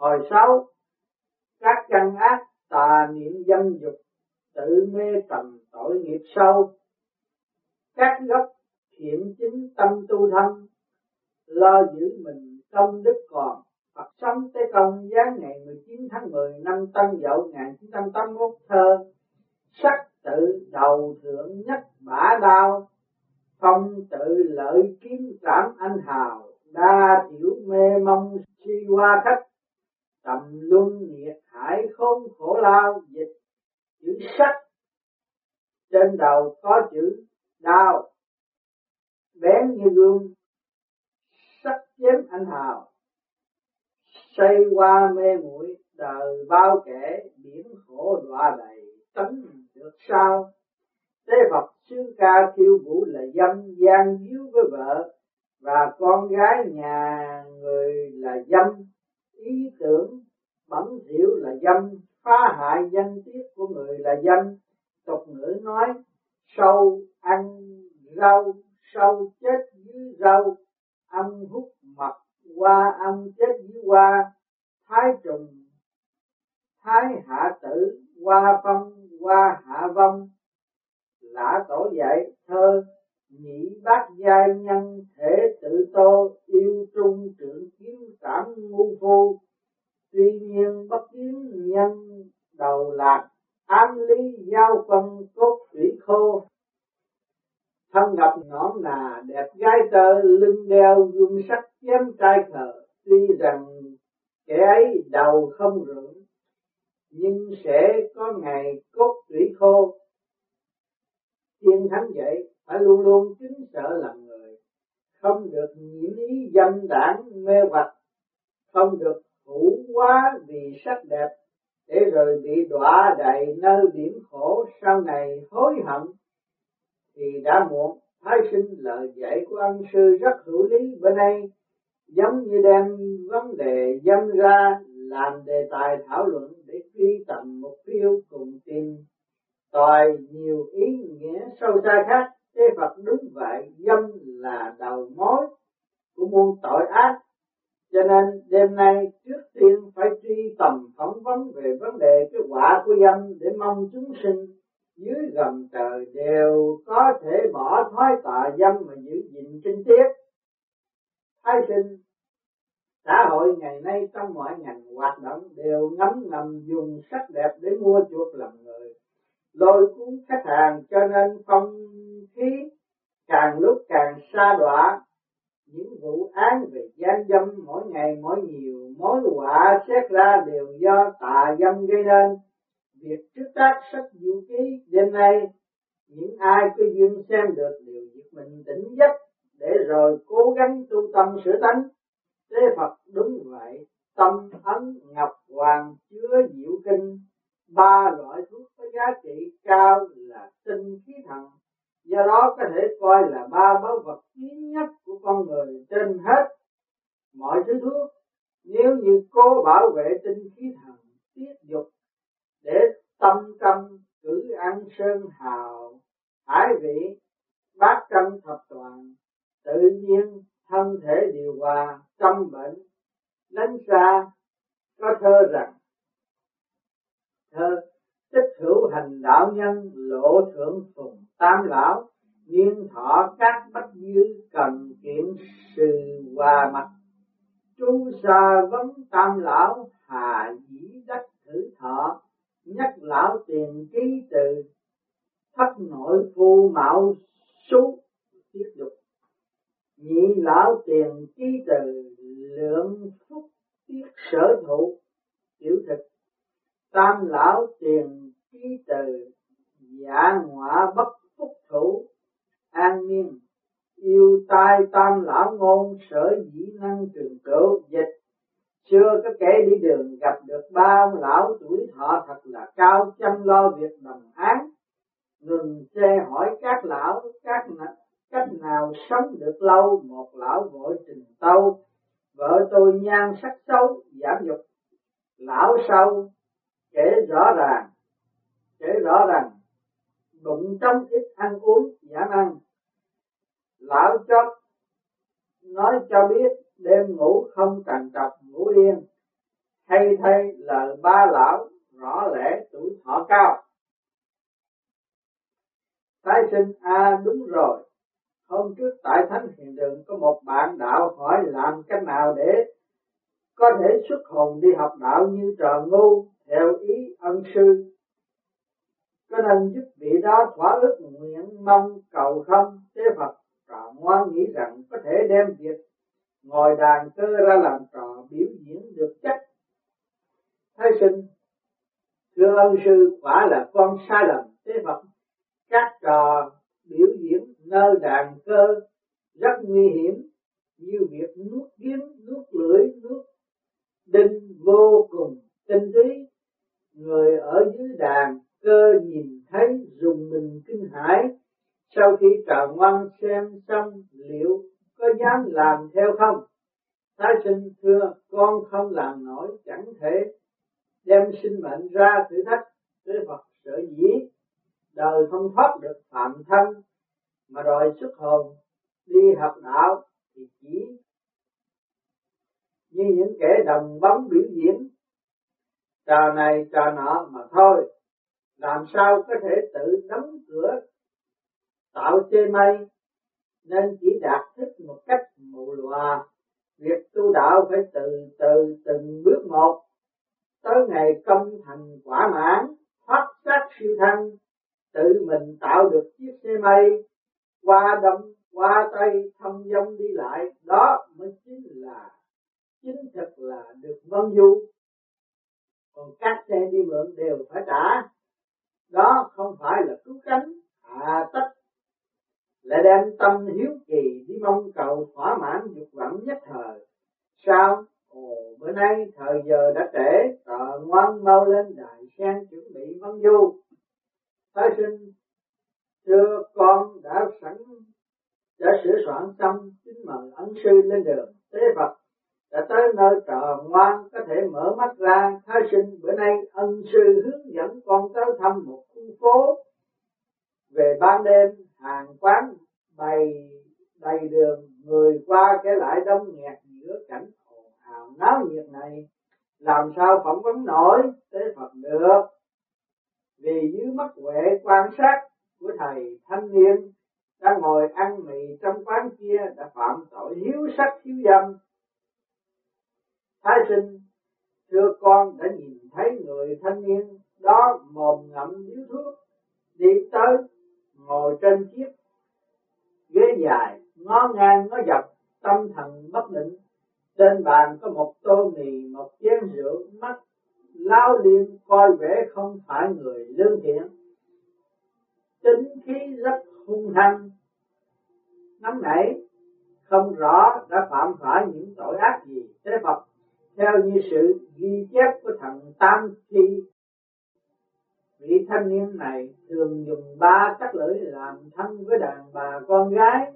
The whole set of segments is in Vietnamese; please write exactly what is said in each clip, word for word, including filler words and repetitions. Hồi sáu, các căn ác tà niệm dâm dục, tự mê tầm tội nghiệp sâu. Các gốc thiện chính tâm tu thân, lo giữ mình công đức còn. Phật sống Tế Công giáng ngày mười chín tháng mười năm Tân Dậu một chín tám mốt thơ. Sắc tự đầu thượng nhất bả đao, không tự lợi kiếm trảm anh hào. Đa thiểu mê mông suy hoa khách, tầm luân nhiệt hải khốn khổ lao. Dịch chữ sắc trên đầu có chữ đao, bén như gươm sắc chém anh hào. Xây qua mê muội đời bao kể, biển khổ đọa đầy tấn được sao. Tế Phật sướng ca khiêu vũ là dâm, gian díu với vợ và con gái nhà người là dâm. Ý tưởng bẩn thỉu là dâm, phá hại danh tiết của người là dâm. Tục ngữ nói sâu ăn rau, sâu chết dưới rau. Ăn hút mật qua, ăn chết dưới qua. Thái trùng thái hạ tử, qua phân qua hạ vong. Lã Tổ dạy thơ nhĩ bát giai nhân thể tự tô, yêu trung trưởng kiếm trảm ngu phu. Tuy nhiên bất kiến nhân đầu lạc, ám lý giao công cốt thủy khô. Thân gặp nõm nà đẹp gái tơ, lưng đeo gươm sắt chém trai khờ. Tuy rằng kẻ ấy đầu không rưỡng, nhưng sẽ có ngày cốt thủy khô. Tiên thánh dạy phải luôn luôn kính sợ làm người, không được nhiễm ý dâm đảng mê hoặc, không được hủ quá vì sắc đẹp, để rồi bị đọa đầy nơi biển khổ, sau này hối hận thì đã muộn. Thái sinh lời dạy của ân sư rất hữu lý, bữa nay giống như đem vấn đề dâm ra làm đề tài thảo luận để truy tầm mục tiêu, cùng tìm tòi nhiều ý nghĩa sâu xa khác. Thế Phật đúng vậy, dâm là đầu mối của muôn tội ác, cho nên đêm nay trước tiên phải truy tầm phỏng vấn về vấn đề cái quả của dâm, để mong chúng sinh dưới gầm trời đều có thể bỏ thói tà dâm mà giữ gìn trinh tiết. Thái sinh, xã hội ngày nay trong mọi ngành hoạt động đều ngấm ngầm dùng sắc đẹp để mua chuộc lòng người, lôi cuốn khách hàng, cho nên không khí càng lúc càng sa đọa. Những vụ án về gian dâm mỗi ngày mỗi nhiều, mối họa xét ra đều do tà dâm gây nên. Việc trước tác sách vũ khí, đêm nay những ai có duyên xem được đều việc mình tỉnh giấc, để rồi cố gắng tu tâm sửa tánh. Thế Phật đúng vậy, tâm ấn ngọc hoàng chứa diệu kinh, ba loại thuốc có giá trị cao là tinh khí thần, do đó có thể coi là ba báu vật quý nhất của con người trên hết mọi thứ thuốc. Nếu như cố bảo vệ tinh khí thần tiết dục, để tâm tâm cử ăn sơn hào hải vị, bát căn thập toàn, tự nhiên thân thể điều hòa, tâm bệnh đánh xa. Có thơ rằng thơ tích hữu hành đạo nhân, lộ thượng phùng tam lão, niên thọ các bách dư, cần kiệm sự hòa mặt. Chú xa vấn tam lão, hà dĩ đắc thử thọ, nhắc lão tiền ký từ, thất nội phu mạo xú tiết dục. Nhị lão tiền ký từ, lượng phúc tiết sở thụ, tiểu thực. Tam lão tiền ký từ, giả ngọa bất phúc thủ, an nhiên. Yêu tai tam lão ngôn, sở dĩ năng trường cửu, dịch. Chưa có kẻ đi đường gặp được ba ông lão tuổi thọ thật là cao, chăm lo việc đồng án. Ngừng xe hỏi các lão các n- cách nào sống được lâu. Một lão vội trình tâu, vợ tôi nhan sắc xấu, giảm dục. Lão sau kể rõ ràng, kể rõ ràng, bụng trống ít ăn uống, giảm ăn. Lão chót nói cho biết, đêm ngủ không trằn trọc, ngủ yên. thay thay lời ba lão rõ lẽ tuổi thọ cao. Tái sinh a đúng rồi. Hôm trước tại Thánh Hiền Đường có một bạn đạo hỏi làm cách nào để có thể xuất hồn đi học đạo như trò ngu theo ý ân sư. Có nên giúp vị đó thỏa ước nguyện mong cầu không? Thế Phật trò ngoan nghĩ rằng có thể đem việc ngồi đàn cơ ra làm trò biểu diễn được chắc. Thái sinh, thưa ân sư, quả là con sai lầm. Thế Phật, các trò biểu diễn nơi đàn cơ rất nguy hiểm, như việc nuốt kiếm, nuốt lưỡi, nuốt đinh vô cùng tinh túy. Người ở dưới đàn cơ nhìn thấy rùng mình kinh hãi. Sau khi trò ngoan xem xong liệu có dám làm theo không? Thái sinh, thưa con không làm nổi, chẳng thể đem sinh mệnh ra thử thách. Thế Phật, sở dĩ đời không thoát được phạm thân mà đòi xuất hồn đi học đạo thì chỉ như những kẻ đồng bóng biểu diễn trò này trò nọ mà thôi, làm sao có thể tự đóng cửa tạo chê mây, nên chỉ đạt thích một cách mù lòa. Việc tu đạo phải từ từ từng bước một, tới ngày công thành quả mãn, thoát xác siêu thăng, tự mình tạo được chiếc xe mây, qua đông, qua tây, thông dong đi lại, đó mới chính là, chính thật là được văn du. Còn các xe đi mượn đều phải trả, đó không phải là cứu cánh, à tất, lại đem tâm hiếu kỳ đi mong cầu thỏa mãn dục vọng nhất thời. Sao? Ồ, bữa nay thời giờ đã trễ, tờ ngoan mau lên đại sang chuẩn bị văn du. Thái sinh, thưa con đã sẵn, đã sửa soạn xong, kính mời ấn sư lên đường. Tế Phật, đã tới nơi tờ ngoan có thể mở mắt ra. Thái sinh, bữa nay ân sư hướng dẫn con tới thăm một khu phố. Về ban đêm, hàng quán bày đầy đường, người qua kẻ lại đông nghẹt giữa cảnh ồn ào náo nhiệt này, làm sao phỏng vấn nổi? Tế Phật, được. Vì dưới mắt huệ quan sát của thầy, thanh niên đang ngồi ăn mì trong quán kia đã phạm tội hiếu sắc hiếu dâm. Thái sinh, thưa con đã nhìn thấy người thanh niên đó mồm ngậm điếu thuốc, đi tới ngồi trên chiếc ghế dài, ngó ngang ngó dọc, tâm thần bất định. Trên bàn có một tô mì, một chén rượu, mắt lao liên coi vẻ không phải người lương thiện, tính khí rất hung hăng, nóng nảy, không rõ đã phạm phải những tội ác gì. Thế Phật, theo như sự ghi chép của thần Tam Thi, vị thanh niên này thường dùng ba tắc lưỡi làm thân với đàn bà con gái,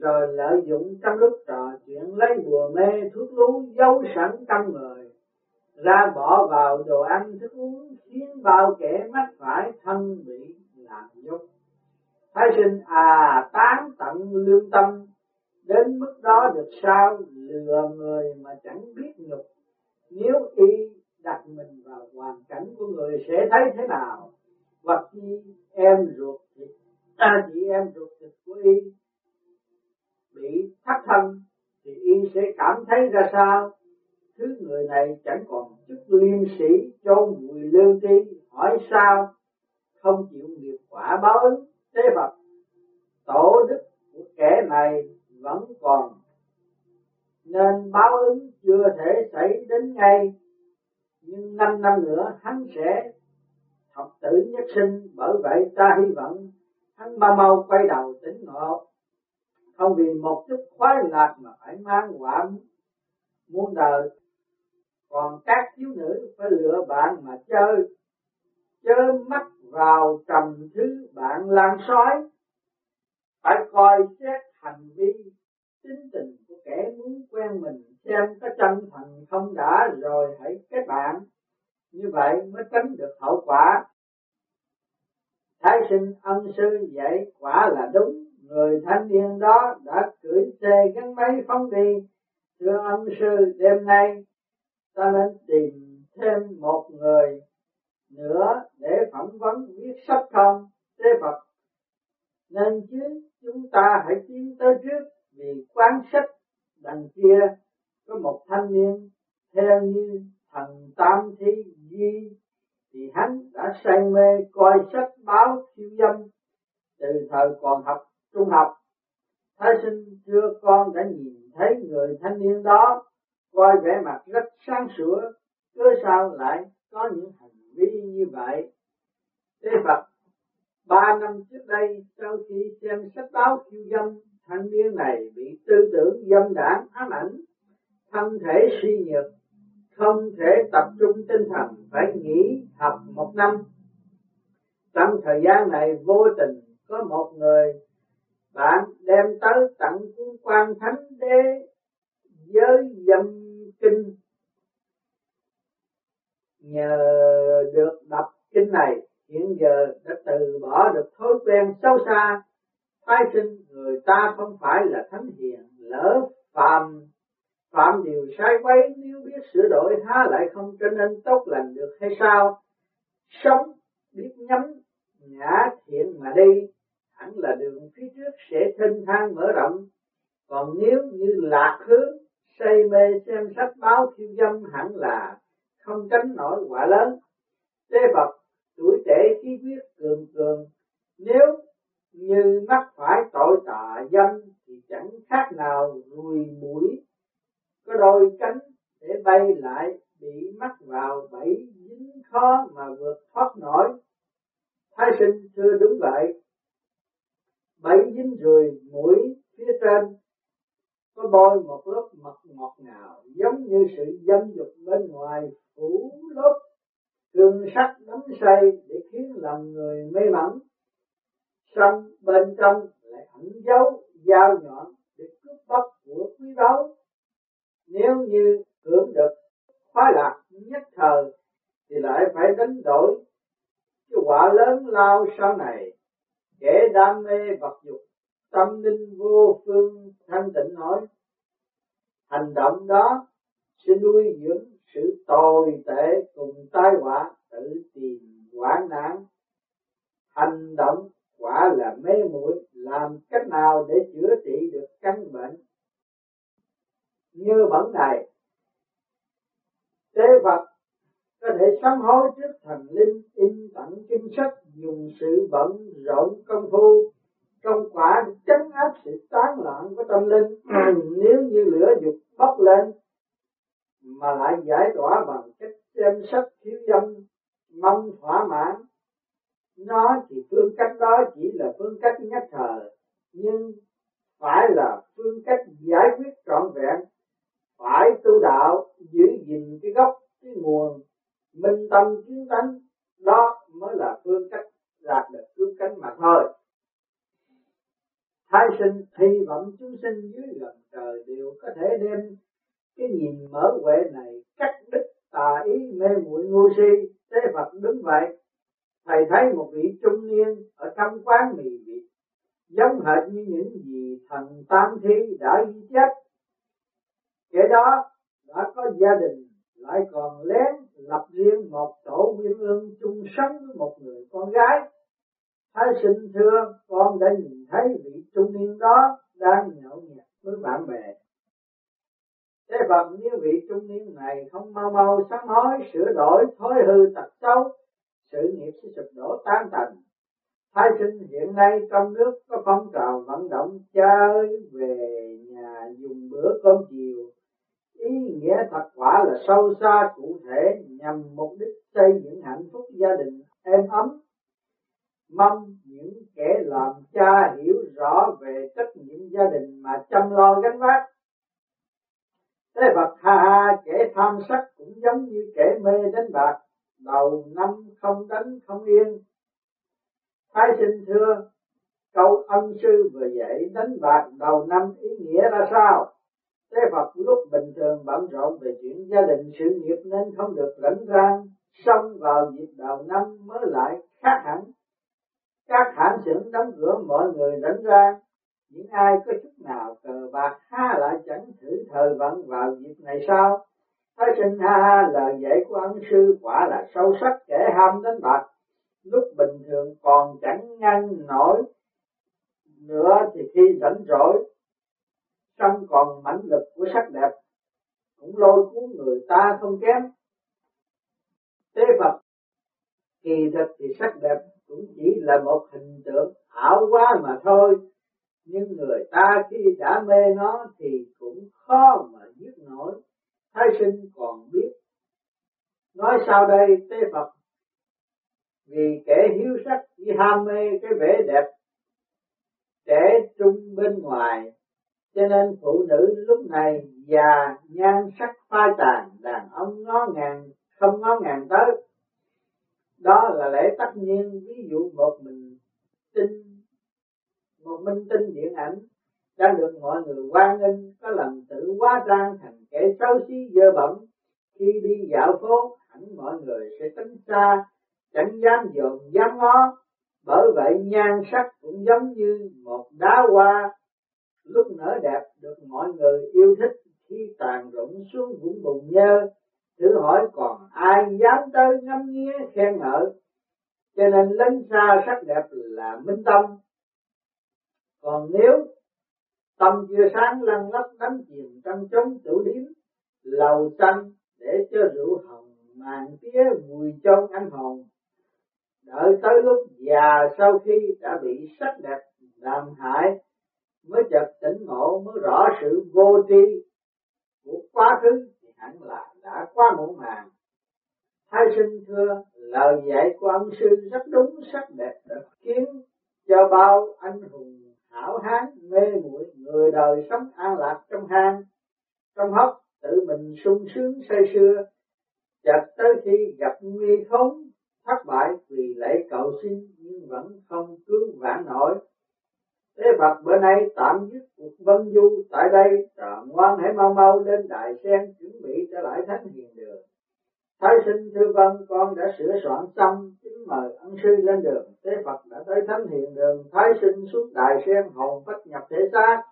rồi lợi dụng trong lúc trò chuyện lấy bùa mê thuốc lú giấu sẵn trong người ra bỏ vào đồ ăn thức uống, khiến bao kẻ mắc phải thân bị làm nhục. Thái sinh, à tán tận lương tâm đến mức đó được sao? Lừa người mà chẳng biết nhục, nếu y đặt mình vào hoàn cảnh của người sẽ thấy thế nào? Hoặc như em ruột thịt, ta chỉ em ruột thịt của y bị thất thân thì y sẽ cảm thấy ra sao? Thứ người này chẳng còn chút liêm sĩ, chôn vùi lương tri, hỏi sao không chịu nghiệp quả báo ứng? Thế Phật, tổ đức của kẻ này vẫn còn nên báo ứng chưa thể xảy đến ngay, nhưng năm năm nữa hắn sẽ học tử nhất sinh. Bởi vậy ta hy vọng hắn mau mau quay đầu tỉnh ngộ, không vì một chút khoái lạc mà phải mang quả muôn đời. Còn các thiếu nữ phải lựa bạn mà chơi, chớ mắc vào trầm thứ bạn lang sói. Phải coi xét hành vi tính tình của kẻ muốn quen mình, xem có chân thành không đã, rồi hãy kết bạn, như vậy mới tránh được hậu quả. Thái sinh, ân sư dạy quả là đúng, người thanh niên đó đã cưỡi xe gắn máy phóng đi. Thưa ân sư, đêm nay Ta nên tìm thêm một người nữa để phỏng vấn viết sách không? Thế Phật nên chứ chúng ta hãy tiến tới trước, vì quán sách đằng kia có một thanh niên theo như thần Tam Thi Di, thì hắn đã say mê coi sách báo khiêu dâm từ thời còn học trung học. Thái sinh thưa con đã nhìn thấy người thanh niên đó, coi vẻ mặt rất sáng sủa, cớ sao lại có những hành vi như vậy? Thế Phật, ba năm trước đây, sau khi xem sách báo khiêu dâm, thanh niên này bị tư tưởng dâm đảng ám ảnh, thân thể suy nhược, không thể tập trung tinh thần, phải nghỉ học một năm. Trong thời gian này vô tình có một người bạn đem tới tặng cung quan thánh đế giới dâm kinh. Nhờ được đọc kinh này, hiện giờ đã từ bỏ được thói quen xấu xa. Thái sinh, người ta không phải là thánh hiền, lỡ phàm phạm điều sai quấy, nếu biết sửa đổi há lại không trở nên tốt lành được hay sao? Sống biết nhắm ngã thiện mà đi, hẳn là đường phía trước sẽ thênh thang mở rộng. Còn nếu như lạc hướng say mê xem sách báo khiêu dâm, hẳn là không tránh nổi quả lớn. Tế Phật, tuổi trẻ khí huyết cường cường, nếu như mắc phải tội tà dâm thì chẳng khác nào ruồi muỗi có đôi cánh để bay lại, bị mắc vào bẫy dính khó mà vượt thoát nổi. Thái sinh thưa đúng vậy, bẫy dính ruồi muỗi phía trên có bôi một lớp mật ngọt ngào, giống như sự dâm dục bên ngoài phủ lớp cương sắt đắm say để khiến lòng người mê mẩn, xong bên trong lại ẩn giấu dao nhọn để cướp bóc của quý báu. Nếu như hưởng được khoái lạc nhất thời thì lại phải đánh đổi cái quả lớn lao sau này. Kẻ đam mê vật dục, tâm linh vô phương thanh tịnh nói, hành động đó sẽ nuôi dưỡng sự tồi tệ cùng tai họa, tự tìm hoạn nạn. Hành động quả là mê muội, làm cách nào để chữa trị được căn bệnh như bẩn này? Tế Phật, có thể sám hối trước thần linh in tặng kinh sách, dùng sự bận rộn công phu trong quả để trấn áp sự tán loạn của tâm linh. Nếu như lửa dục bốc lên mà lại giải tỏa bằng cách xem sách thiếu dâm mong thỏa mãn nó, thì phương cách đó chỉ là phương cách nhất thời, nhưng phải là phương cách giải quyết trọn vẹn. Phải tu đạo giữ gìn cái gốc, cái nguồn minh tâm kiến tánh, đó mới là phương cách đạt được cứu cánh mà thôi. Thái sinh hy vọng chúng sinh dưới lòng trời đều có thể đem cái nhìn mở huệ này cắt đứt tà ý mê muội ngu si. Thế Phật đúng vậy, thầy thấy một vị trung niên ở trong quán mì Việt, giống hệt như những gì thần Tam Thi đã ghi chép. Kẻ đó đã có gia đình, lại còn lén lập riêng một tổ quyên ương chung sống với một người con gái. Thái sinh thưa, con đã nhìn thấy vị trung niên đó đang nhậu nhẹt với bạn bè. Thế Phật, nếu vị trung niên này không mau mau sám hối sửa đổi thói hư tật xấu, sự nghiệp sẽ sụp đổ tan tành. Thái sinh, hiện nay trong nước có phong trào vận động chơi về nhà dùng bữa cơm chiều, ý nghĩa thật quả là sâu xa cụ thể, nhằm mục đích xây dựng hạnh phúc gia đình êm ấm. Mong những kẻ làm cha hiểu rõ về trách nhiệm gia đình mà chăm lo gánh vác. Thế Phật, ha ha, kẻ tham sắc cũng giống như kẻ mê đánh bạc, đầu năm không đánh không yên. Thái sinh thưa, câu ân sư vừa dạy đánh bạc đầu năm ý nghĩa là sao? Thế Phật, lúc bình thường bận rộn về chuyện gia đình sự nghiệp nên không được rảnh rang, xong vào dịp đầu năm mới lại khác hẳn. Các hãng xưởng đóng cửa, mọi người rảnh rang, những ai có chút nào cờ bạc há lại chẳng thử thời vận vào dịp này sao? Thái Sinh Ha, lời dạy của ân sư quả là sâu sắc, kẻ ham đánh bạc lúc bình thường còn chẳng ngăn nổi nữa thì khi rảnh rỗi sân còn mãnh lực của sắc đẹp cũng lôi cuốn người ta không kém. Thế Phật kỳ thực thì sắc đẹp cũng chỉ là một hình tượng ảo quá mà thôi, nhưng người ta khi đã mê nó thì cũng khó mà dứt nổi. Thái Sinh còn biết nói sau đây: Tế Phật, vì kẻ hiếu sắc chỉ ham mê cái vẻ đẹp trẻ trung bên ngoài, cho nên phụ nữ lúc này già nhan sắc phai tàn, đàn ông ngó ngàng không ngó ngàng tới. Đó là lẽ tất nhiên. Ví dụ một mình tin một minh tinh điện ảnh đã được mọi người hoan nghênh có lần tự hóa trang thành kẻ xấu xí dơ bẩn, khi đi dạo phố hẳn mọi người sẽ tránh xa, chẳng dám dòm dám ngó. Bởi vậy nhan sắc cũng giống như một đóa hoa lúc nở đẹp được mọi người yêu thích, khi tàn rụng xuống vũng bùn nhơ, thử hỏi còn ai dám tới ngắm nghía khen ngợi. Cho nên lánh xa sắc đẹp là minh tâm. Còn nếu tâm chưa sáng, lăn lóc đắm chìm trong chốn tửu điếm lầu xanh, để cho rượu hồng màn tía mùi chôn anh hồn, đợi tới lúc già sau khi đã bị sắc đẹp làm hại mới chợt tỉnh ngộ, mới rõ sự vô tri của quá khứ thì hẳn là đã quá muộn màng. Thái Sinh thưa, lời dạy của ân sư rất đúng. Sắc đẹp đã khiến cho bao anh hùng hảo hán mê muội, người đời sống an lạc trong hang trong hốc, tự mình sung sướng say sưa, chợt tới khi gặp nguy khốn thất bại vì lễ cầu xin nhưng vẫn không cứu vãn nổi. Thế Phật, bữa nay tạm dứt cuộc vân du tại đây, trò ngoan hãy mau mau lên Đại Sen chuẩn bị trở lại Thánh Hiền Đường. Thái Sinh thưa vâng, con đã sửa soạn xong, kính mời ân sư lên đường. Thế Phật đã tới Thánh Hiền Đường, Thái Sinh xuống Đại Sen hồn phách nhập thể xác.